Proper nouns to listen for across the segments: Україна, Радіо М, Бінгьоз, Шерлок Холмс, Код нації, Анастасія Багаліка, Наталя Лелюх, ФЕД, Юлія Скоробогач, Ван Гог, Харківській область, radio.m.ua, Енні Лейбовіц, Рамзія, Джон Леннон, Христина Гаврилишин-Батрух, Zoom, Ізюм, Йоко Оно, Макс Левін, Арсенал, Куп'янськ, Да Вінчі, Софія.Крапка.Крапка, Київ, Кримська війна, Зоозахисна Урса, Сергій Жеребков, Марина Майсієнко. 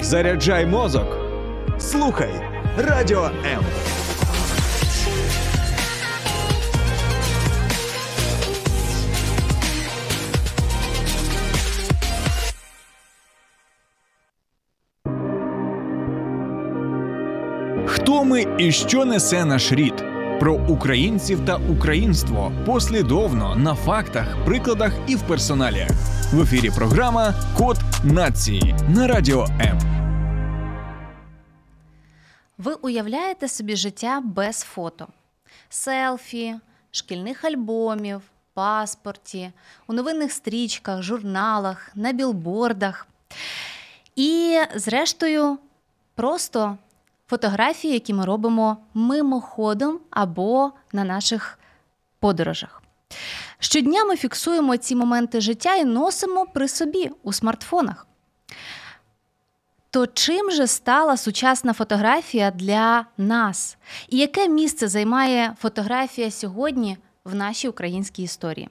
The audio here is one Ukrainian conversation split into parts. Заряджай мозок. Слухай Радіо М. Хто ми і що несе наш рід? Про українців та українство послідовно, на фактах, прикладах і в персоналі. В ефірі програма «Код нації» на Радіо М. Ви уявляєте собі життя без фото? Селфі, шкільних альбомів, паспорті, у новинних стрічках, журналах, на білбордах. І, зрештою, просто фотографії, які ми робимо мимоходом або на наших подорожах. Щодня ми фіксуємо ці моменти життя і носимо при собі у смартфонах. То чим же стала сучасна фотографія для нас? І яке місце займає фотографія сьогодні в нашій українській історії?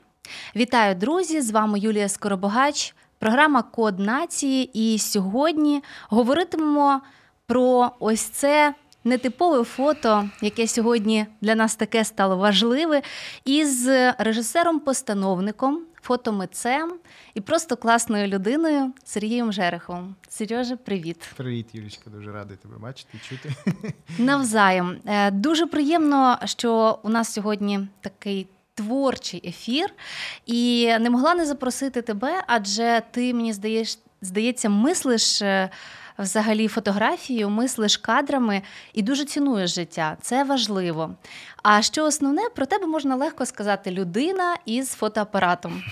Вітаю, друзі! З вами Юлія Скоробогач, програма «Код нації». І сьогодні говоритимемо про ось це нетипове фото, яке сьогодні для нас таке стало важливе, із режисером-постановником, фотомитцем і просто класною людиною Сергієм Жеребковим. Сережа, привіт. Привіт, Юлічка, дуже радий тебе бачити, чути. Навзаєм. Дуже приємно, що у нас сьогодні такий творчий ефір. І не могла не запросити тебе, адже ти, мені здається, мислиш взагалі фотографією, мислиш кадрами і дуже цінуєш життя. Це важливо. А що основне, про тебе можна легко сказати: людина із фотоапаратом.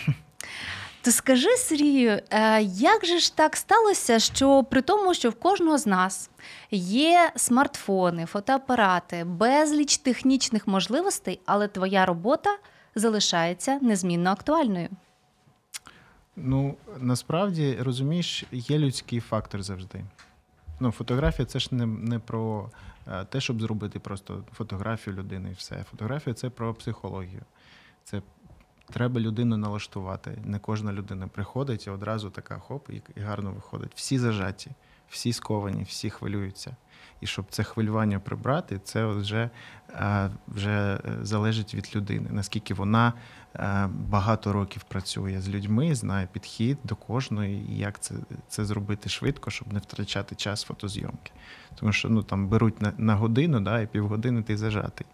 То скажи, Сергію, як же ж так сталося, що при тому, що в кожного з нас є смартфони, фотоапарати, безліч технічних можливостей, але твоя робота залишається незмінно актуальною? Ну, насправді, розумієш, є людський фактор завжди. Ну, фотографія – це ж не про те, щоб зробити просто фотографію людини і все. Фотографія – це про психологію. Це треба людину налаштувати. Не кожна людина приходить і одразу така хоп, і гарно виходить. Всі зажаті, всі сковані, всі хвилюються. І щоб це хвилювання прибрати, це вже залежить від людини, наскільки вона багато років працює з людьми, знає підхід до кожної, і як це зробити швидко, щоб не втрачати час фотозйомки. Тому що там беруть на годину, да, і півгодини ти зажатий.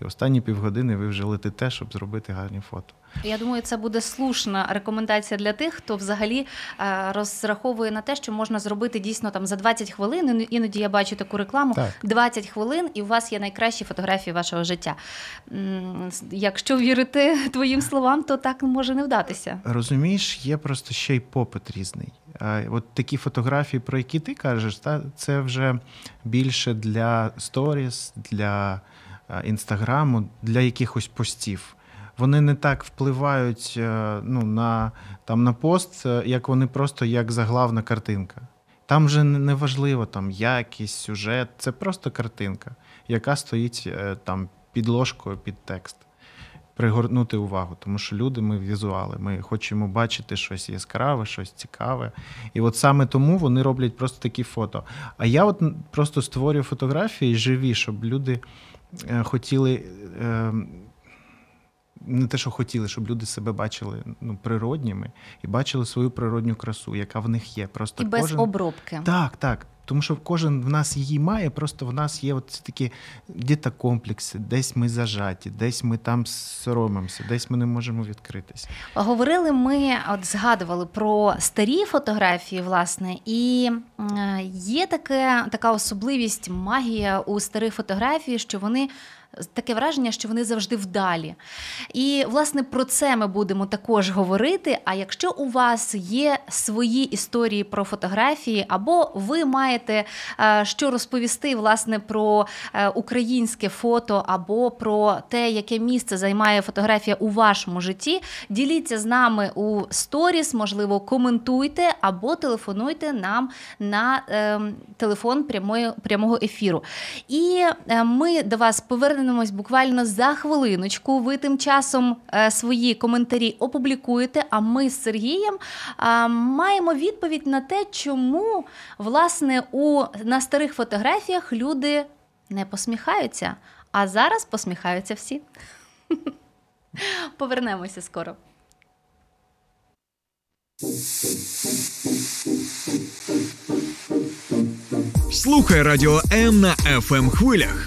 І останні півгодини ви вже летите, щоб зробити гарні фото. Я думаю, це буде слушна рекомендація для тих, хто взагалі розраховує на те, що можна зробити дійсно там за 20 хвилин. Іноді я бачу таку рекламу. Так. 20 хвилин, і у вас є найкращі фотографії вашого життя. Якщо вірити твоїм словам, то так може не вдатися. Розумієш, є просто ще й попит різний. От такі фотографії, про які ти кажеш, це вже більше для сторіс, для Інстаграму, для якихось постів. Вони не так впливають на пост, як вони просто як заглавна картинка. Там вже не важливо там якість, сюжет, це просто картинка, яка стоїть там під ложкою, під текст. Пригорнути увагу, тому що люди, ми візуали, ми хочемо бачити щось яскраве, щось цікаве. І от саме тому вони роблять просто такі фото. А я от просто створюю фотографії живі, щоб люди хотіли, не те, що хотіли, щоб люди себе бачили природніми і бачили свою природню красу, яка в них є. Просто і без обробки. Так, так. Тому що кожен в нас її має, просто в нас є от такі дітокомплекси, десь ми зажаті, десь ми там соромимося, десь ми не можемо відкритись. Говорили ми, от згадували про старі фотографії, власне, і є така особливість, магія у старих фотографіях, що вони таке враження, що вони завжди вдалі. І, власне, про це ми будемо також говорити. А якщо у вас є свої історії про фотографії, або ви маєте що розповісти, власне, про українське фото, або про те, яке місце займає фотографія у вашому житті, діліться з нами у сторіс, можливо, коментуйте, або телефонуйте нам на телефон прямого ефіру. І ми до вас повернемося повернемось буквально за хвилиночку. Ви тим часом свої коментарі опублікуєте, а ми з Сергієм маємо відповідь на те, чому, власне, на старих фотографіях люди не посміхаються, а зараз посміхаються всі. Повернемося скоро. Слухай Радіо М на FM-хвилях.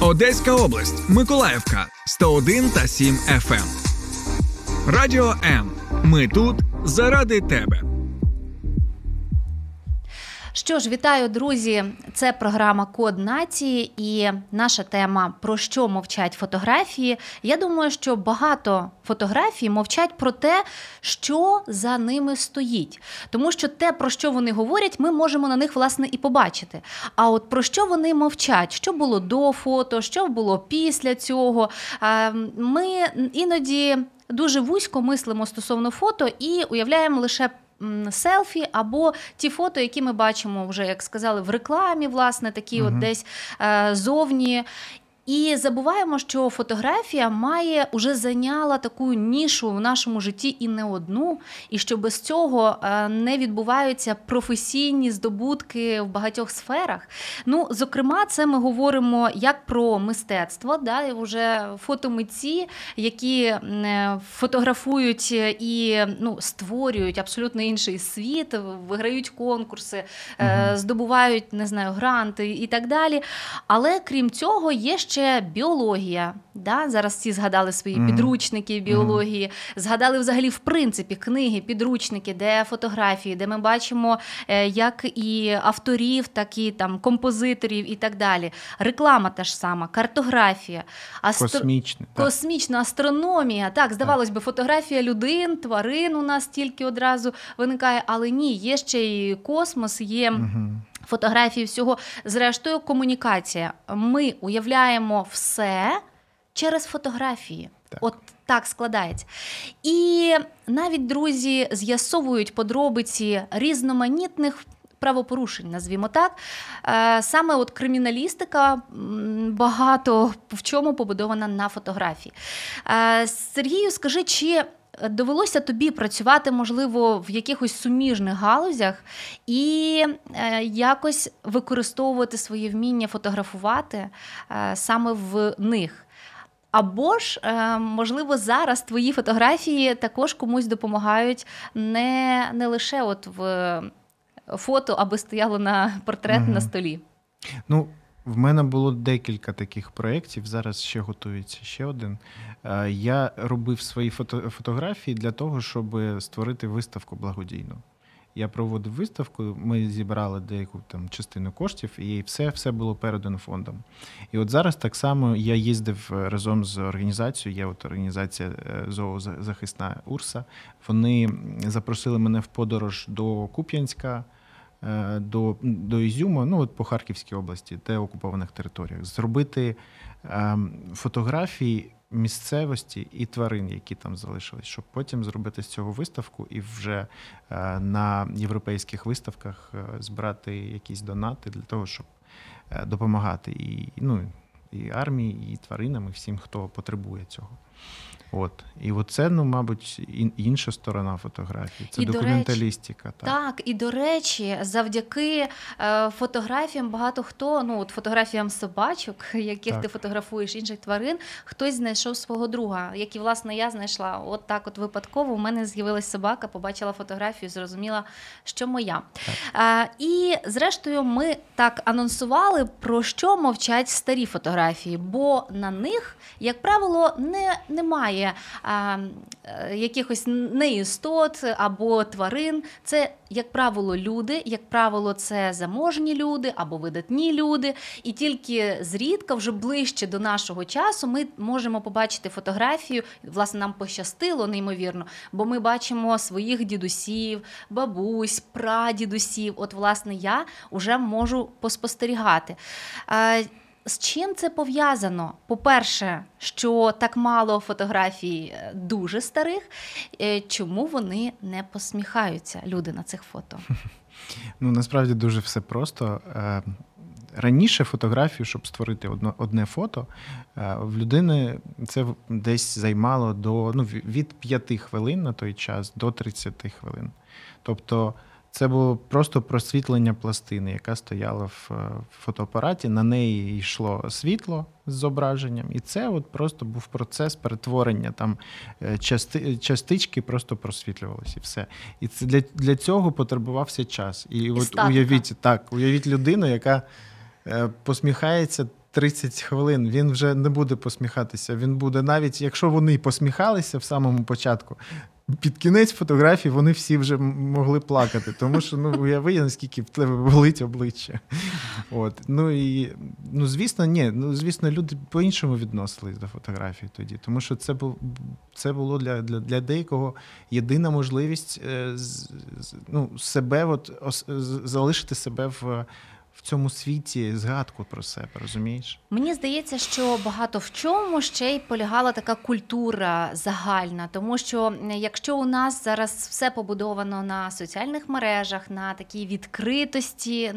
Одеська область, Миколаївка 101,7 FM. Радіо М. Ми тут заради тебе. Що ж, вітаю, друзі. Це програма «Код нації» і наша тема «Про що мовчать фотографії». Я думаю, що багато фотографій мовчать про те, що за ними стоїть. Тому що те, про що вони говорять, ми можемо на них, власне, і побачити. А от про що вони мовчать? Що було до фото, що було після цього? Ми іноді дуже вузько мислимо стосовно фото і уявляємо лише селфі або ті фото, які ми бачимо вже, як сказали, в рекламі, власне, такі от десь зовні. І забуваємо, що фотографія має, уже зайняла таку нішу в нашому житті і не одну, і що без цього не відбуваються професійні здобутки в багатьох сферах. Ну, зокрема, це ми говоримо як про мистецтво, да, вже фотомитці, які фотографують і створюють абсолютно інший світ, виграють конкурси, здобувають, не знаю, гранти і так далі. Але крім цього є ще біологія, да? Зараз всі згадали свої підручники біології, згадали взагалі в принципі книги, підручники, де фотографії, де ми бачимо як і авторів, так і там, композиторів і так далі. Реклама та ж сама, картографія, космічна астрономія. Так, здавалось би, фотографія людей, тварин у нас тільки одразу виникає, але ні, є ще і космос, є... фотографії всього. Зрештою, комунікація. Ми уявляємо все через фотографії. Так. От так складається. І навіть друзі з'ясовують подробиці різноманітних правопорушень, назвімо так. Саме от криміналістика багато в чому побудована на фотографії. Сергію, скажи, чи довелося тобі працювати, можливо, в якихось суміжних галузях і якось використовувати своє вміння фотографувати саме в них? Або ж, можливо, зараз твої фотографії також комусь допомагають не лише от в фото, аби стояло на портрет на столі? Ну, в мене було декілька таких проєктів, зараз ще готується ще один. Я робив свої фотографії для того, щоб створити виставку благодійну. Я проводив виставку, ми зібрали деяку там частину коштів, і все було передано фондом. І от зараз так само я їздив разом з організацією, є от організація «Зоозахисна Урса». Вони запросили мене в подорож до Куп'янська, до Ізюма, от по Харківській області, де окупованих територіях, зробити фотографії місцевості і тварин, які там залишились, щоб потім зробити з цього виставку і вже на європейських виставках збирати якісь донати для того, щоб допомагати і армії, і тваринам, і всім, хто потребує цього. І це, мабуть, інша сторона фотографії. Це документалістика. Так, і, до речі, завдяки фотографіям багато хто, фотографіям собачок, яких ти фотографуєш, інших тварин, хтось знайшов свого друга, який, власне, я знайшла. От так от випадково у мене з'явилась собака, побачила фотографію, зрозуміла, що моя. І, зрештою, ми так анонсували, про що мовчать старі фотографії, бо на них, як правило, немає стосує якихось неістот або тварин, це, як правило, люди, як правило, це заможні люди або видатні люди. І тільки зрідка, вже ближче до нашого часу, ми можемо побачити фотографію, власне, нам пощастило неймовірно, бо ми бачимо своїх дідусів, бабусь, прадідусів. От, власне, я вже можу поспостерігати. З чим це пов'язано? По-перше, що так мало фотографій дуже старих. Чому вони не посміхаються, люди, на цих фото? Ну, насправді дуже все просто. Раніше фотографію, щоб створити одне фото, в людини це десь займало від 5 хвилин на той час до 30 хвилин. Тобто це було просто просвітлення пластини, яка стояла в фотоапараті, на неї йшло світло з зображенням, і це от просто був процес перетворення, там частички просто просвітлювалися, і все. І це для цього потребувався час. І от статика. Уявіть людину, яка посміхається 30 хвилин, він вже не буде посміхатися, він буде навіть, якщо вони посміхалися в самому початку, під кінець фотографії вони всі вже могли плакати, тому що, уяви, наскільки в тебе болить обличчя. Звісно, люди по-іншому відносились до фотографій тоді, тому що це було для деякого єдина можливість залишити себе в цьому світі згадку про себе, розумієш? Мені здається, що багато в чому ще й полягала така культура загальна, тому що якщо у нас зараз все побудовано на соціальних мережах, на такій відкритості,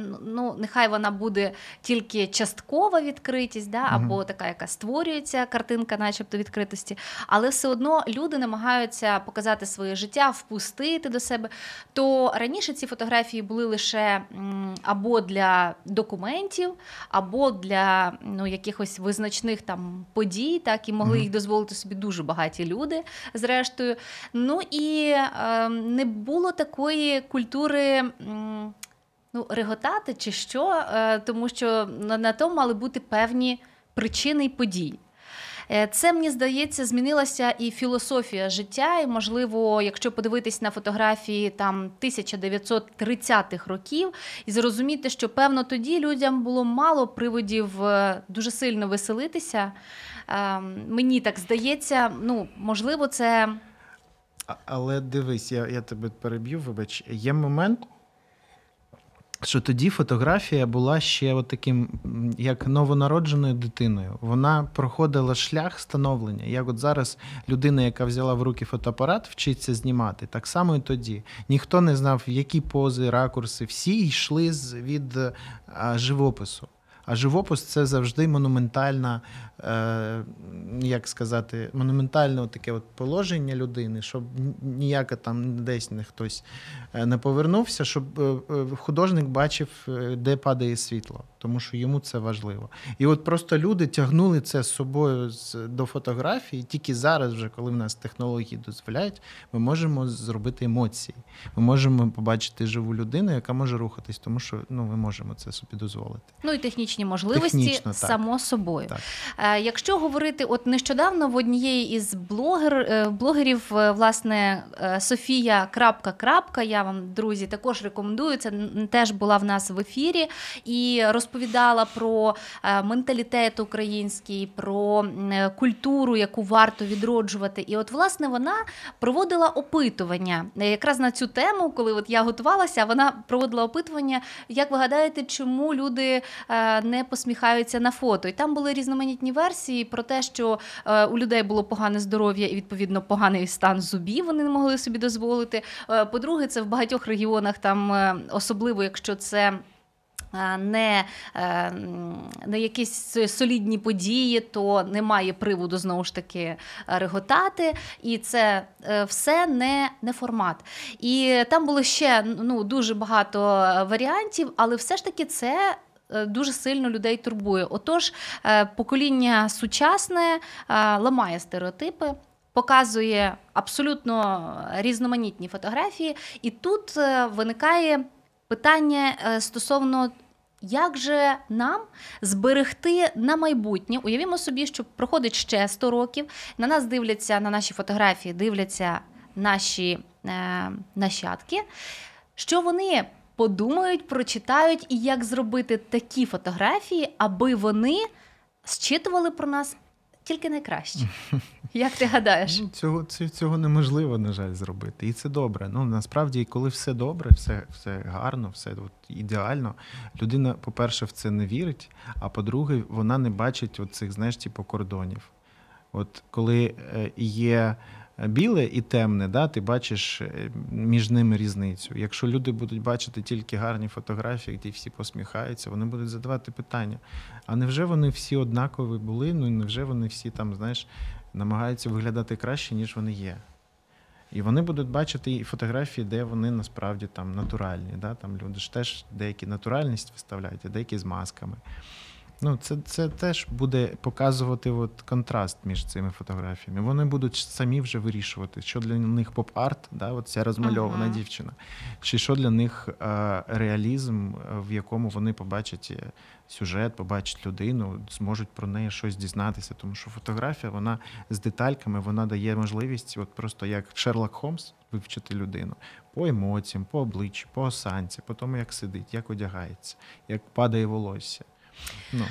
нехай вона буде тільки часткова відкритість, або така, яка створюється картинка начебто відкритості, але все одно люди намагаються показати своє життя, впустити до себе, то раніше ці фотографії були лише або для документів, або для якихось визначних там подій, так, і могли їх дозволити собі дуже багаті люди, зрештою. Не було такої культури реготати чи що, тому що на то мали бути певні причини й події. Це, мені здається, змінилася і філософія життя, і, можливо, якщо подивитись на фотографії там 1930-х років і зрозуміти, що, певно, тоді людям було мало приводів дуже сильно веселитися. Мені так здається, можливо, це... Але дивись, я тебе переб'ю, вибач. Є момент, що тоді фотографія була ще таким, як новонародженою дитиною. Вона проходила шлях становлення. Як от зараз людина, яка взяла в руки фотоапарат, вчиться знімати. Так само і тоді. Ніхто не знав, які пози, ракурси. Всі йшли від живопису. А живопис – це завжди монументальне таке от положення людини, щоб ніяка там десь не хтось не повернувся, щоб художник бачив, де падає світло, тому що йому це важливо. І от просто люди тягнули це з собою до фотографії, тільки зараз вже, коли в нас технології дозволяють, ми можемо зробити емоції. Ми можемо побачити живу людину, яка може рухатись, тому що ми можемо це собі дозволити. І технічні можливості, само собою. Так. Якщо говорити, от нещодавно в однієї із блогерів, власне, Софія.Крапка.Крапка, я вам, друзі, також рекомендую, це теж була в нас в ефірі, і розповідала про менталітет український, про культуру, яку варто відроджувати. І от, власне, вона проводила опитування. Якраз на цю тему, коли от я готувалася, вона проводила опитування, як ви гадаєте, чому люди не посміхаються на фото. І там були різноманітні версії про те, що у людей було погане здоров'я і, відповідно, поганий стан зубів вони не могли собі дозволити. По-друге, це в багатьох регіонах, там, особливо якщо це не якісь солідні події, то немає приводу, знову ж таки, реготати. І це все не формат. І там було ще дуже багато варіантів, але все ж таки це дуже сильно людей турбує. Отож, покоління сучасне ламає стереотипи, показує абсолютно різноманітні фотографії. І тут виникає питання стосовно Як же нам зберегти на майбутнє? Уявімо собі, що проходить ще 100 років, на нас дивляться, на наші фотографії дивляться наші нащадки, що вони подумають, прочитають і як зробити такі фотографії, аби вони зчитували про нас тільки найкраще. Як ти гадаєш? Цього неможливо, на жаль, зробити. І це добре. Ну, насправді, коли все добре, все гарно, все от, ідеально, людина, по-перше, в це не вірить, а по-друге, вона не бачить цих, знаєш, типу кордонів. От коли є біле і темне, да, ти бачиш між ними різницю. Якщо люди будуть бачити тільки гарні фотографії, де всі посміхаються, вони будуть задавати питання. А невже вони всі однакові були? Ну, невже вони всі там, знаєш, намагаються виглядати краще, ніж вони є? І вони будуть бачити і фотографії, де вони насправді там натуральні. Да? Там люди ж теж деякі натуральність виставляють, а деякі з масками. Ну, це теж буде показувати контраст між цими фотографіями. Вони будуть самі вже вирішувати, що для них поп-арт, да, ця розмальована дівчина, чи що для них реалізм, в якому вони побачать сюжет, побачать людину, зможуть про неї щось дізнатися. Тому що фотографія, вона з детальками, вона дає можливість просто як Шерлок Холмс вивчити людину по емоціям, по обличчю, по осанці, по тому, як сидить, як одягається, як падає волосся. No.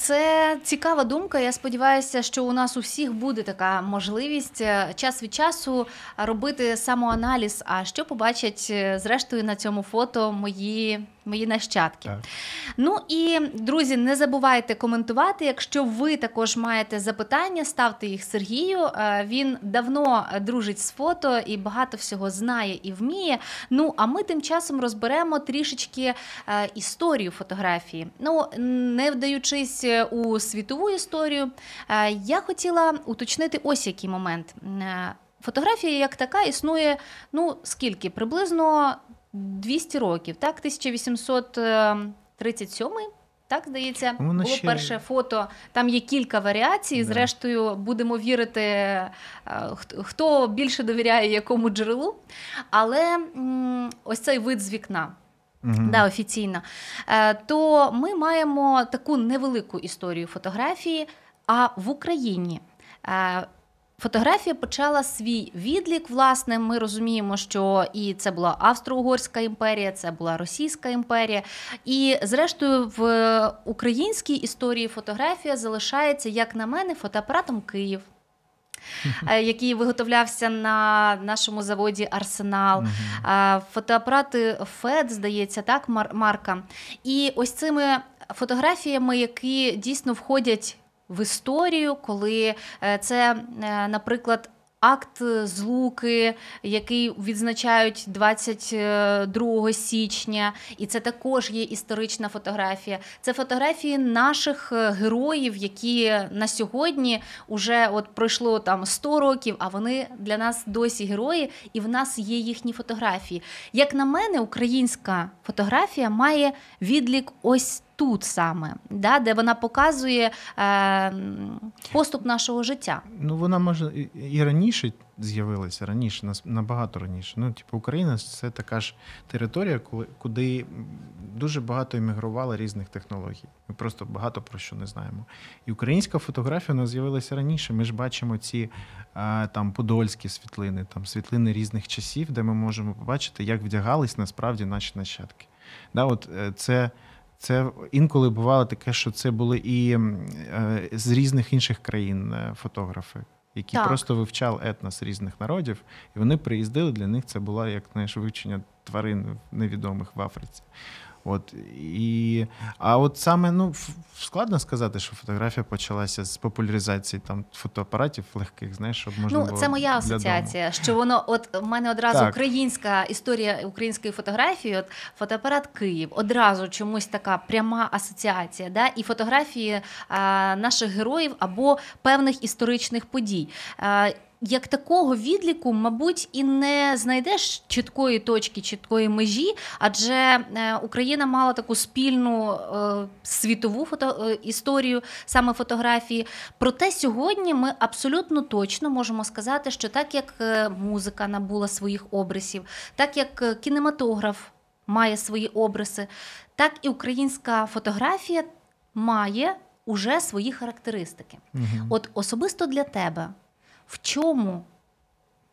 Це цікава думка. Я сподіваюся, що у нас у всіх буде така можливість час від часу робити самоаналіз, а що побачать зрештою на цьому фото мої нащадки. Так. Ну і, друзі, не забувайте коментувати. Якщо ви також маєте запитання, ставте їх Сергію. Він давно дружить з фото і багато всього знає і вміє. Ну, а ми тим часом розберемо трішечки історію фотографії. Ну, не вдаючись у світову історію, я хотіла уточнити ось який момент. Фотографія як така існує, ну, скільки? Приблизно 200 років, так? 1837, так, здається, було перше фото. Там є кілька варіацій, зрештою, будемо вірити, хто більше довіряє якому джерелу. Але ось цей вид з вікна, да, офіційно. То ми маємо таку невелику історію фотографії, а в Україні фотографія почала свій відлік, власне, ми розуміємо, що і це була Австро-Угорська імперія, це була Російська імперія. І, зрештою, в українській історії фотографія залишається, як на мене, фотоапаратом «Київ», який виготовлявся на нашому заводі «Арсенал», фотоапарати «ФЕД», здається, так, марка. І ось цими фотографіями, які дійсно входять в історію, коли це, наприклад, акт злуки, який відзначають 22 січня, і це також є історична фотографія. Це фотографії наших героїв, які на сьогодні вже пройшло там 100 років, а вони для нас досі герої, і в нас є їхні фотографії. Як на мене, українська фотографія має відлік ось тут саме, да, де вона показує поступ нашого життя. Ну, вона, може, і раніше з'явилася, набагато раніше. Ну, Україна – це така ж територія, куди дуже багато емігрувало різних технологій. Ми просто багато про що не знаємо. І українська фотографія, вона з'явилася раніше. Ми ж бачимо ці подольські світлини, світлини різних часів, де ми можемо побачити, як вдягались насправді наші нащадки. Да, це інколи бувало таке, що це були і з різних інших країн фотографи, які просто вивчали етнос різних народів, і вони приїздили, для них це було як вивчення тварин невідомих в Африці. Складно сказати, що фотографія почалася з популяризації фотоапаратів легких, знаєш, щоб можна було. Це моя асоціація, що воно в мене одразу українська історія української фотографії, фотоапарат Київ, одразу чомусь така пряма асоціація, да, і фотографії наших героїв або певних історичних подій. Як такого відліку, мабуть, і не знайдеш чіткої точки, чіткої межі, адже Україна мала таку спільну світову історію, саме фотографії. Проте сьогодні ми абсолютно точно можемо сказати, що так як музика набула своїх обрисів, так як кінематограф має свої обриси, так і українська фотографія має уже свої характеристики. Угу. От особисто для тебе, в чому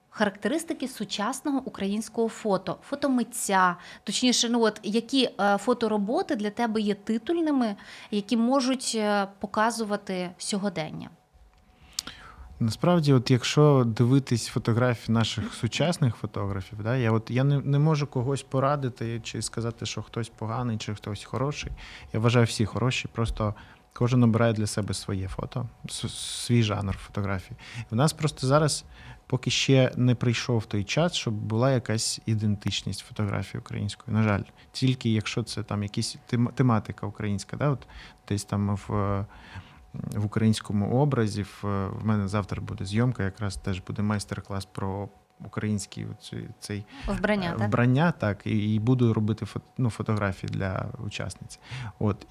характеристики сучасного українського фото, фотомитця, точніше, які фотороботи для тебе є титульними, які можуть показувати сьогодення? Насправді, от якщо дивитись фотографії наших сучасних фотографів, да, я не можу когось порадити чи сказати, що хтось поганий, чи хтось хороший. Я вважаю, всі хороші, просто кожен обирає для себе своє фото, свій жанр фотографії. У нас просто зараз поки ще не прийшов той час, щоб була якась ідентичність фотографії української. На жаль, тільки якщо це там якась тематика українська, да, от десь там в українському образі. В мене завтра буде зйомка, якраз теж буде майстер-клас про український цей вбрання, так, і буду робити фотографії для учасниць. От,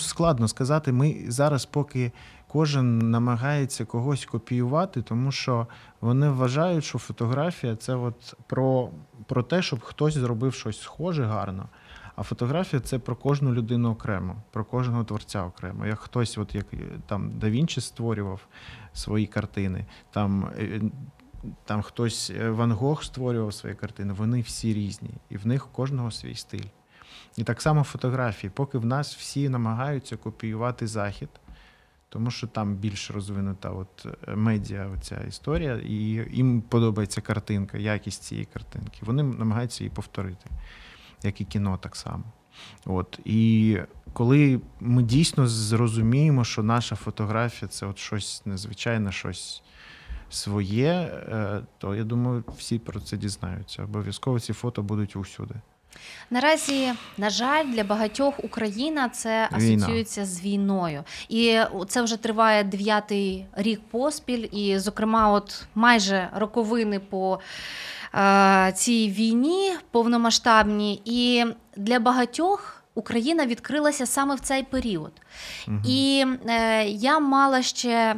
складно сказати, ми зараз поки кожен намагається когось копіювати, тому що вони вважають, що фотографія – це про те, щоб хтось зробив щось схоже гарно. А фотографія – це про кожну людину окремо, про кожного творця окремо. Як хтось, як там Да Вінчі створював свої картини, там хтось, Ван Гог створював свої картини, вони всі різні, і в них у кожного свій стиль. І так само фотографії. Поки в нас всі намагаються копіювати Захід, тому що там більш розвинута медіа ця історія, і їм подобається картинка, якість цієї картинки. Вони намагаються її повторити. Як і кіно так само. І коли ми дійсно зрозуміємо, що наша фотографія – це щось незвичайне, щось своє, то, я думаю, всі про це дізнаються. Обов'язково ці фото будуть усюди. Наразі, на жаль, для багатьох Україна – це асоціюється з війною. І це вже триває 9-й рік поспіль. І, зокрема, майже роковини по цій війні повномасштабній. І для багатьох Україна відкрилася саме в цей період. Угу. І я мала ще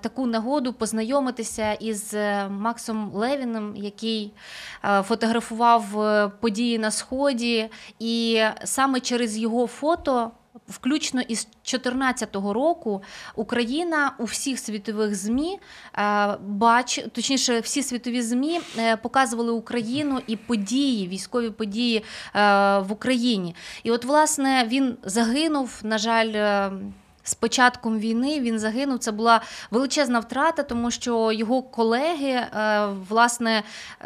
таку нагоду познайомитися із Максом Левіним, який фотографував події на Сході. І саме через його фото, включно із 2014 року, Україна у всіх світових ЗМІ, точніше, всі світові ЗМІ показували Україну і події, військові події в Україні. І власне, він загинув, на жаль, з початком війни він загинув. Це була величезна втрата, тому що його колеги, власне,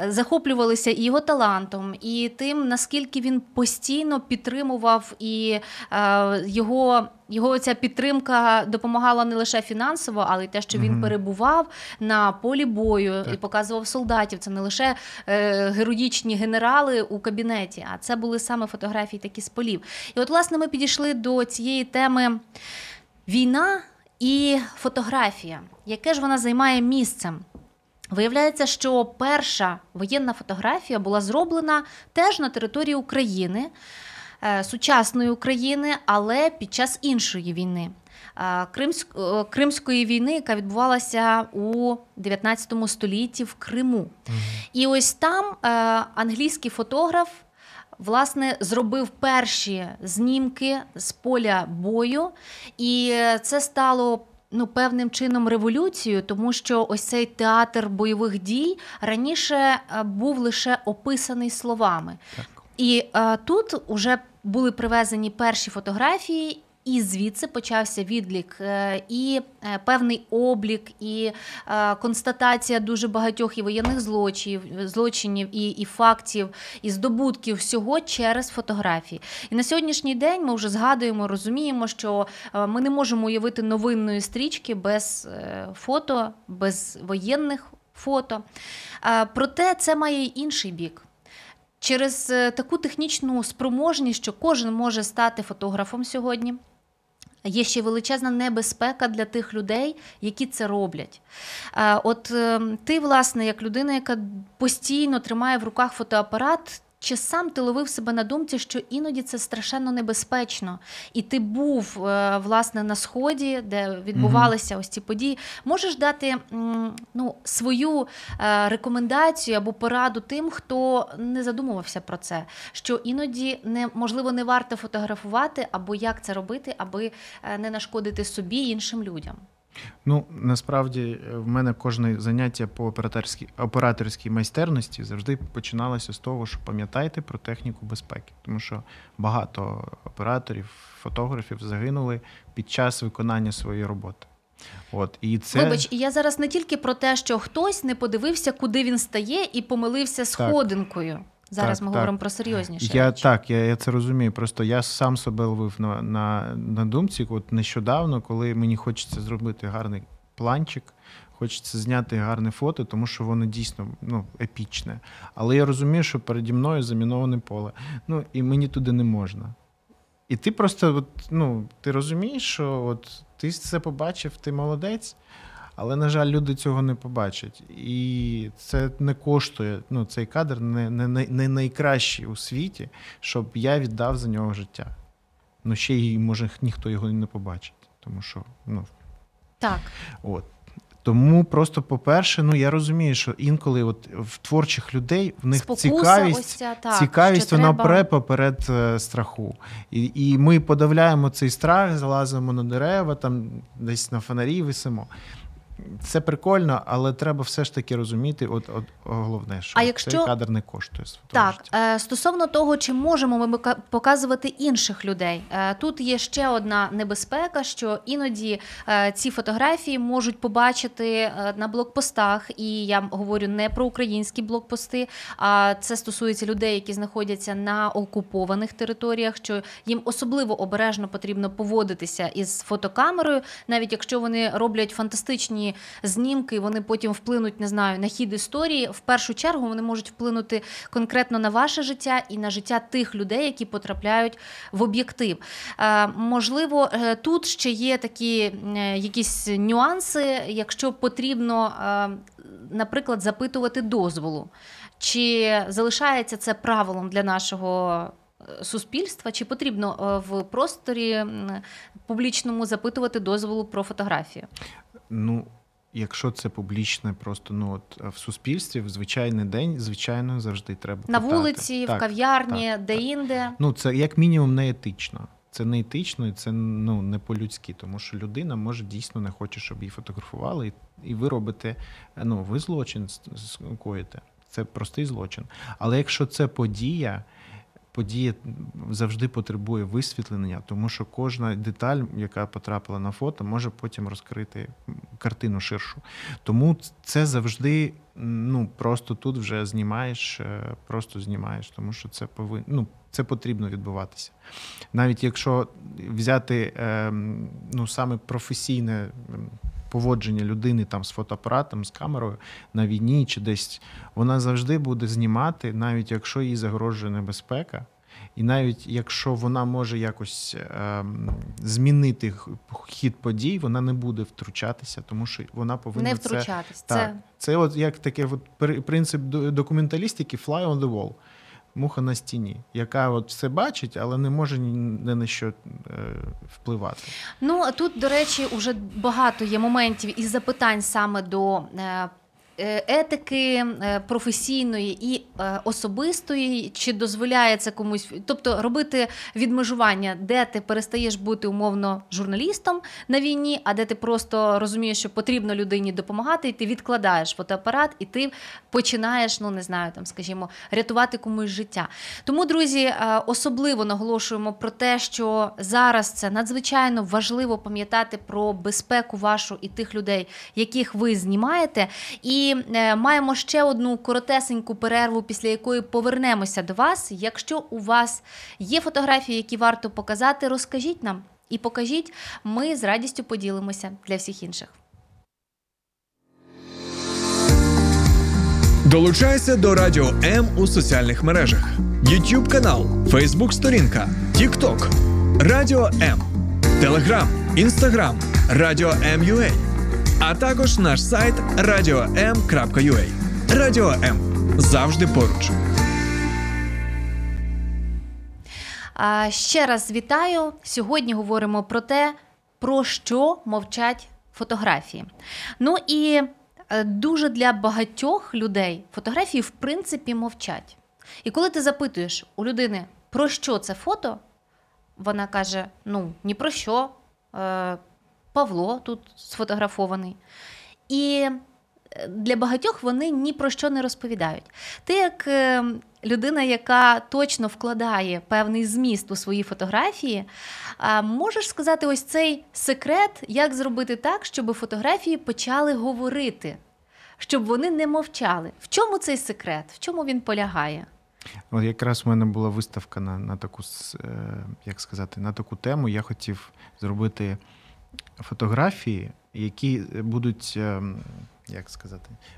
захоплювалися і його талантом, і тим, наскільки він постійно підтримував, і його ця підтримка допомагала не лише фінансово, але й те, що він перебував на полі бою і показував солдатів. Це не лише героїчні генерали у кабінеті, а це були саме фотографії такі з полів. І власне, ми підійшли до цієї теми війна і фотографія. Яке ж вона займає місцем? Виявляється, що перша воєнна фотографія була зроблена теж на території України, сучасної України, але під час іншої війни. Кримської війни, яка відбувалася у 19 столітті в Криму. Угу. І ось там англійський фотограф, власне, зробив перші знімки з поля бою. І це стало певним чином революцією, тому що ось цей театр бойових дій раніше був лише описаний словами. Так. І тут уже були привезені перші фотографії, і звідси почався відлік, і певний облік, і констатація дуже багатьох і воєнних злочинів, і фактів, і здобутків всього через фотографії. І на сьогоднішній день ми вже згадуємо, розуміємо, що ми не можемо уявити новинної стрічки без фото, без воєнних фото. Проте це має й інший бік. Через таку технічну спроможність, що кожен може стати фотографом сьогодні, є ще величезна небезпека для тих людей, які це роблять. Ти, власне, як людина, яка постійно тримає в руках фотоапарат, Чи сам ти ловив себе на думці, що іноді це страшенно небезпечно? І ти був, власне, на Сході, де відбувалися ось ці події. Можеш дати свою рекомендацію або пораду тим, хто не задумувався про це? Що іноді, можливо, не варто фотографувати, або як це робити, аби не нашкодити собі і іншим людям? Насправді, в мене кожне заняття по операторській майстерності завжди починалося з того, що пам'ятайте про техніку безпеки. Тому що багато операторів, фотографів загинули під час виконання своєї роботи. Вибач, я зараз не тільки про те, що хтось не подивився, куди він стає, і помилився сходинкою. Зараз ми говоримо про серйозніше речі. Я це розумію. Просто я сам себе ловив на думці. От нещодавно, коли мені хочеться зробити гарний планчик, хочеться зняти гарне фото, тому що воно дійсно епічне. Але я розумію, що переді мною заміноване поле. І мені туди не можна. І ти просто, ти розумієш, що ти це побачив, ти молодець. Але, на жаль, люди цього не побачать. І це не коштує, цей кадр не найкращий у світі, щоб я віддав за нього життя. Ще й, може, ніхто його не побачить. Тому що, Так. Тому просто, по-перше, я розумію, що інколи в творчих людей в них цікавість вона поперед страху. І ми подавляємо цей страх, залазимо на дерева, там десь на фонарі висимо. Це прикольно, але треба все ж таки розуміти, головне, що цей кадр не коштує. Так, стосовно того, чи можемо ми показувати інших людей. Тут є ще одна небезпека, що іноді ці фотографії можуть побачити на блокпостах, і я говорю не про українські блокпости, а це стосується людей, які знаходяться на окупованих територіях, що їм особливо обережно потрібно поводитися із фотокамерою, навіть якщо вони роблять фантастичні знімки, вони потім вплинуть, на хід історії. В першу чергу вони можуть вплинути конкретно на ваше життя і на життя тих людей, які потрапляють в об'єктив. Можливо, тут ще є такі якісь нюанси, якщо потрібно, наприклад, запитувати дозволу. Чи залишається це правилом для нашого суспільства, чи потрібно в просторі публічному запитувати дозволу про фотографію? Якщо це публічне, просто в суспільстві, в звичайний день, звичайно, завжди треба питати. На вулиці, в кав'ярні, де-інде. Це як мінімум не етично. Це не етично і це не по-людськи, тому що людина може дійсно не хоче, щоб її фотографували, і ви робите, ви злочин скоїте. Це простий злочин. Але якщо це подія завжди потребує висвітлення, тому що кожна деталь, яка потрапила на фото, може потім розкрити картину ширшу. Тому це завжди, просто тут вже знімаєш, тому що це це потрібно відбуватися. Навіть якщо взяти, саме професійне поводження людини там з фотоапаратом, з камерою на війні чи десь, вона завжди буде знімати, навіть якщо їй загрожує небезпека, і навіть якщо вона може якось змінити хід подій, вона не буде втручатися, тому що вона повинна не втручатися. Це як такий принцип документалістики «fly on the wall». Муха на стіні, яка все бачить, але не може ні на що впливати. Тут, до речі, уже багато є моментів і запитань саме до етики професійної і особистої, чи дозволяє це комусь, тобто робити відмежування, де ти перестаєш бути умовно журналістом на війні, а де ти просто розумієш, що потрібно людині допомагати, і ти відкладаєш фотоапарат, і ти починаєш, рятувати комусь життя. Тому, друзі, особливо наголошуємо про те, що зараз це надзвичайно важливо пам'ятати про безпеку вашу і тих людей, яких ви знімаєте, і маємо ще одну коротесеньку перерву, після якої повернемося до вас. Якщо у вас є фотографії, які варто показати, розкажіть нам і покажіть. Ми з радістю поділимося для всіх інших. Долучайся до Радіо М у соціальних мережах. YouTube канал, Facebook сторінка, TikTok, Радіо М, Telegram, Instagram, radio.m.ua. А також наш сайт radio.m.ua. Радіо М. Завжди поруч. Ще раз вітаю. Сьогодні говоримо про те, про що мовчать фотографії. Ну і дуже для багатьох людей фотографії, в принципі, мовчать. І коли ти запитуєш у людини, про що це фото, вона каже, ні про що, Павло тут сфотографований. І для багатьох вони ні про що не розповідають. Ти як людина, яка точно вкладає певний зміст у свої фотографії, можеш сказати ось цей секрет, як зробити так, щоб фотографії почали говорити, щоб вони не мовчали. В чому цей секрет? В чому він полягає? От якраз в мене була виставка на таку, на таку тему. Я хотів зробити фотографії, які будуть,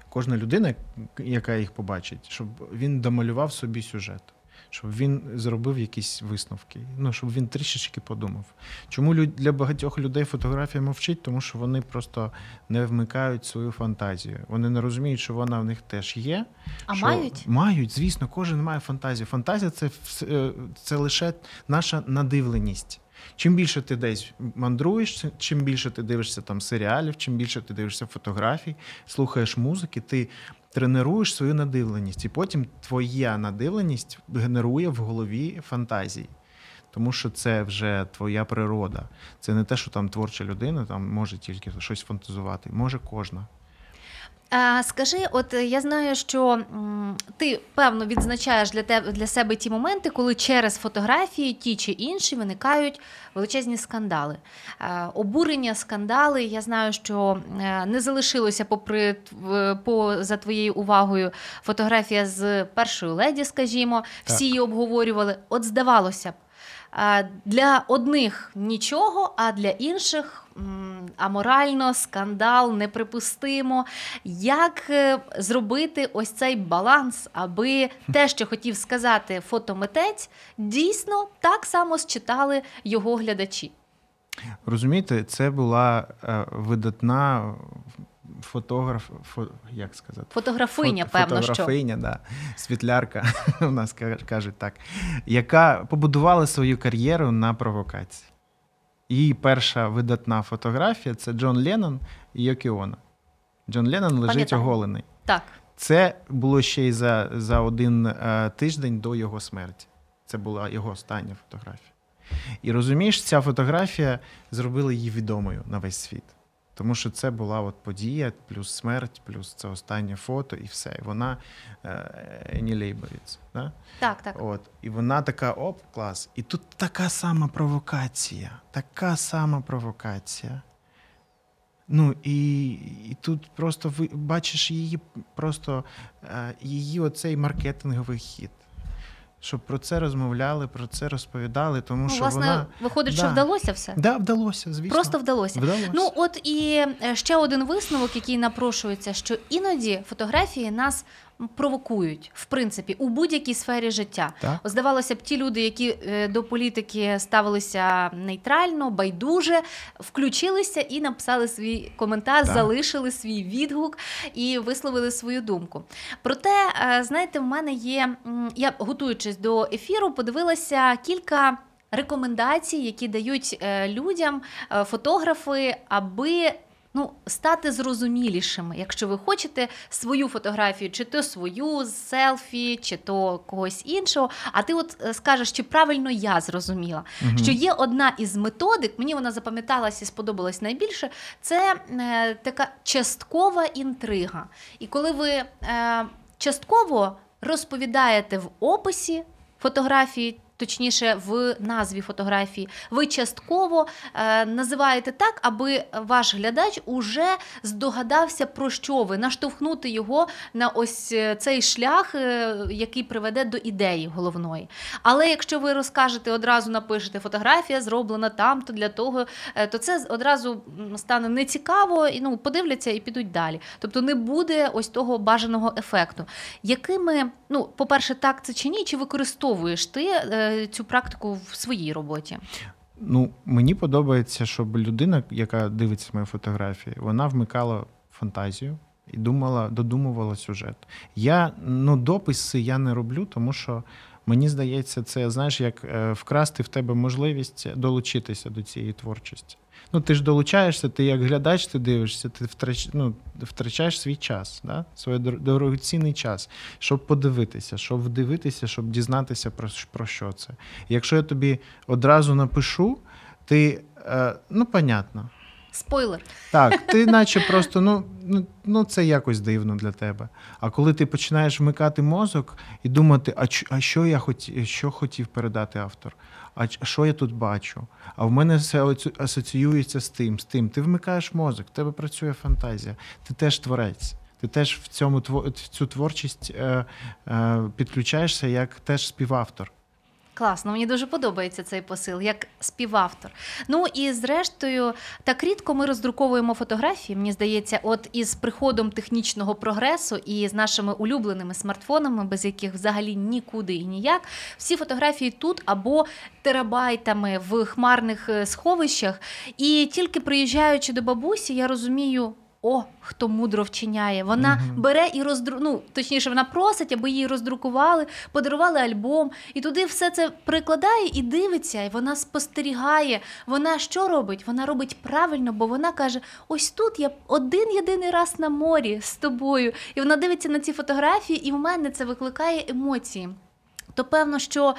кожна людина, яка їх побачить, щоб він домалював собі сюжет, щоб він зробив якісь висновки, щоб він трішечки подумав. Чому для багатьох людей фотографія мовчить? Тому що вони просто не вмикають свою фантазію. Вони не розуміють, що вона в них теж є. А мають? Мають, звісно, кожен має фантазію. Фантазія – це лише наша надивленість. Чим більше ти десь мандруєш, чим більше ти дивишся там серіалів, чим більше ти дивишся фотографій, слухаєш музики, ти тренуєш свою надивленість. І потім твоя надивленість генерує в голові фантазії. Тому що це вже твоя природа. Це не те, що там творча людина там може тільки щось фантазувати. Може кожна. Скажи, от я знаю, що ти, певно, відзначаєш для себе ті моменти, коли через фотографії ті чи інші виникають величезні скандали. Обурення, скандали. Я знаю, що не залишилося поза твоєю увагою фотографія з першою леді, скажімо. Всі її обговорювали. От здавалося б, для одних нічого, а для інших аморально, скандал, неприпустимо. Як зробити ось цей баланс, аби те, що хотів сказати фотомитець, дійсно так само считали його глядачі? Розумієте, це була видатна фотографиня, да, світлярка, у нас кажуть так, яка побудувала свою кар'єру на провокації. Її перша видатна фотографія – це Джон Леннон і Йоко Оно. Джон Леннон лежить оголений. Так. Це було ще й за один тиждень до його смерті. Це була його остання фотографія. І розумієш, ця фотографія зробила її відомою на весь світ. Тому що це була от подія, плюс смерть, плюс це останнє фото, і все. І вона Енні Лейбовіц. Да? Так. От. І вона така, клас. І тут така сама провокація. І тут просто ви бачиш її, просто її оцей маркетинговий хід. Щоб про це розмовляли, про це розповідали, тому що власне, вона... Власне, виходить, що вдалося все? Да, вдалося, звісно. Просто вдалося. І ще один висновок, який напрошується, що іноді фотографії нас провокують, в принципі, у будь-якій сфері життя. Так. Здавалося б, ті люди, які до політики ставилися нейтрально, байдуже, включилися і написали свій коментар, залишили свій відгук і висловили свою думку. Проте, знаєте, в мене є, я, готуючись до ефіру, подивилася кілька рекомендацій, які дають людям фотографи, аби стати зрозумілішими, якщо ви хочете свою фотографію, чи то свою з селфі, чи то когось іншого, а ти от скажеш, чи правильно я зрозуміла, що є одна із методик, мені вона запам'яталась і сподобалась найбільше, це така часткова інтрига. І коли ви частково розповідаєте в описі фотографії, точніше, в назві фотографії, ви частково називаєте так, аби ваш глядач уже здогадався, про що ви, наштовхнути його на ось цей шлях, який приведе до ідеї головної. Але якщо ви розкажете, одразу напишете, фотографія зроблена там-то для того, то це одразу стане нецікаво, і подивляться і підуть далі. Тобто не буде ось того бажаного ефекту. Якими, по-перше, так це чи ні, чи використовуєш ти цю практику в своїй роботі? Мені подобається, щоб людина, яка дивиться мої фотографії, вона вмикала фантазію і додумувала сюжет. Я дописи я не роблю, тому що Мені здається, це, знаєш, як вкрасти в тебе можливість долучитися до цієї творчості. Ну, ти ж долучаєшся, ти як глядач, ти дивишся, ти втрачаєш свій час, да? Свій дорогоцінний час, щоб подивитися, щоб вдивитися, щоб дізнатися про що це. Якщо я тобі одразу напишу, ти, понятно. Спойлер. Так, ти наче просто, це якось дивно для тебе. А коли ти починаєш вмикати мозок і думати, що хотів передати автор, а що я тут бачу, а в мене все асоціюється з тим. Ти вмикаєш мозок, в тебе працює фантазія, ти теж творець. Ти теж в цю творчість підключаєшся як теж співавтор. Класно, мені дуже подобається цей посил, як співавтор. Ну і зрештою, так рідко ми роздруковуємо фотографії, мені здається, от із приходом технічного прогресу і з нашими улюбленими смартфонами, без яких взагалі нікуди і ніяк, всі фотографії тут або терабайтами в хмарних сховищах. І тільки приїжджаючи до бабусі, я розумію, хто мудро вчиняє. Вона бере і вона просить, аби її роздрукували, подарували альбом. І туди все це прикладає і дивиться, і вона спостерігає. Вона що робить? Вона робить правильно, бо вона каже, ось тут я один-єдиний раз на морі з тобою. І вона дивиться на ці фотографії, і в мене це викликає емоції. То певно, що...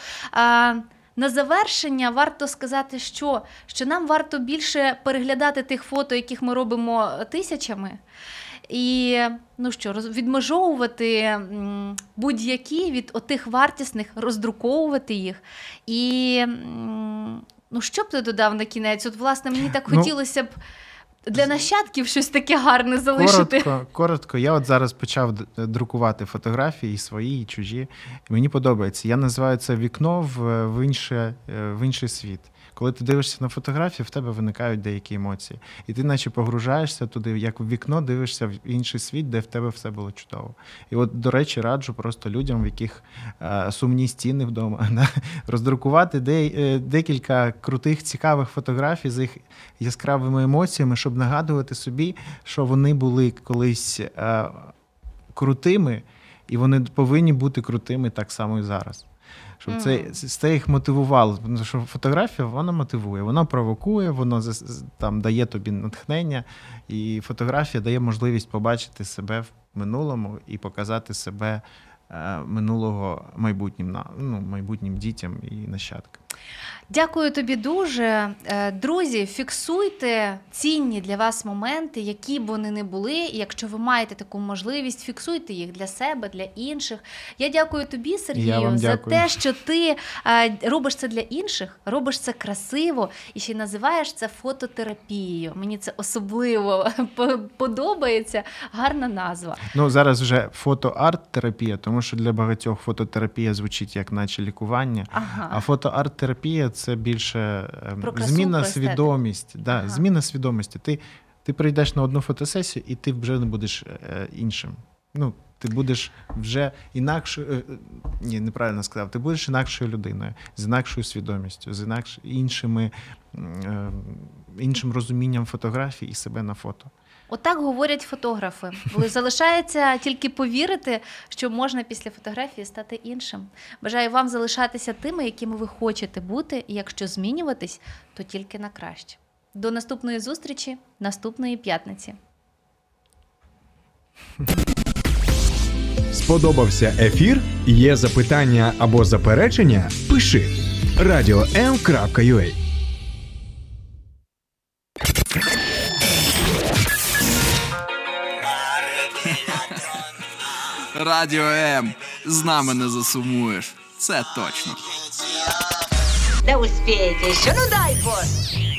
На завершення варто сказати, що нам варто більше переглядати тих фото, яких ми робимо тисячами, і відмежовувати будь-які від отих вартісних, роздруковувати їх. І що б ти додав на кінець? От, власне, мені так хотілося б для нащадків щось таке гарне залишити. Коротко. Я от зараз почав друкувати фотографії, і свої, і чужі. Мені подобається. Я називаю це вікно в інший світ. Коли ти дивишся на фотографію, в тебе виникають деякі емоції. І ти наче погружаєшся туди, як в вікно дивишся в інший світ, де в тебе все було чудово. І от, до речі, раджу просто людям, в яких сумні стіни вдома, роздрукувати декілька крутих, цікавих фотографій з їх яскравими емоціями, щоб нагадувати собі, що вони були колись крутими, і вони повинні бути крутими так само і зараз. Щоб це їх мотивувало. Тому що фотографія, вона мотивує, вона провокує, вона там дає тобі натхнення. І фотографія дає можливість побачити себе в минулому і показати себе минулого майбутнім дітям і нащадкам. Дякую тобі дуже. Друзі, фіксуйте цінні для вас моменти, які б вони не були. І якщо ви маєте таку можливість, фіксуйте їх для себе, для інших. Я дякую тобі, Сергію, за те, що ти робиш це для інших, робиш це красиво і ще й називаєш це фототерапією. Мені це особливо подобається. Гарна назва. Зараз вже фотоарт-терапія, тому що для багатьох фототерапія звучить як наче лікування, а фотоарт-терапія це більше зміна свідомості. Да, ага. Зміна свідомості. Ти прийдеш на одну фотосесію, і ти вже не будеш іншим. Ти будеш вже інакшою, неправильно сказав, ти будеш інакшою людиною, з інакшою свідомістю, з іншим розумінням фотографії і себе на фото. Отак говорять фотографи. Залишається тільки повірити, що можна після фотографії стати іншим. Бажаю вам залишатися тими, якими ви хочете бути, і якщо змінюватись, то тільки на краще. До наступної зустрічі, наступної п'ятниці. Сподобався ефір? Є запитання або заперечення? Пиши radio.m.ua. Радіо М. З нами не засумуєш. Це точно. Да успієте ще, дай Боже.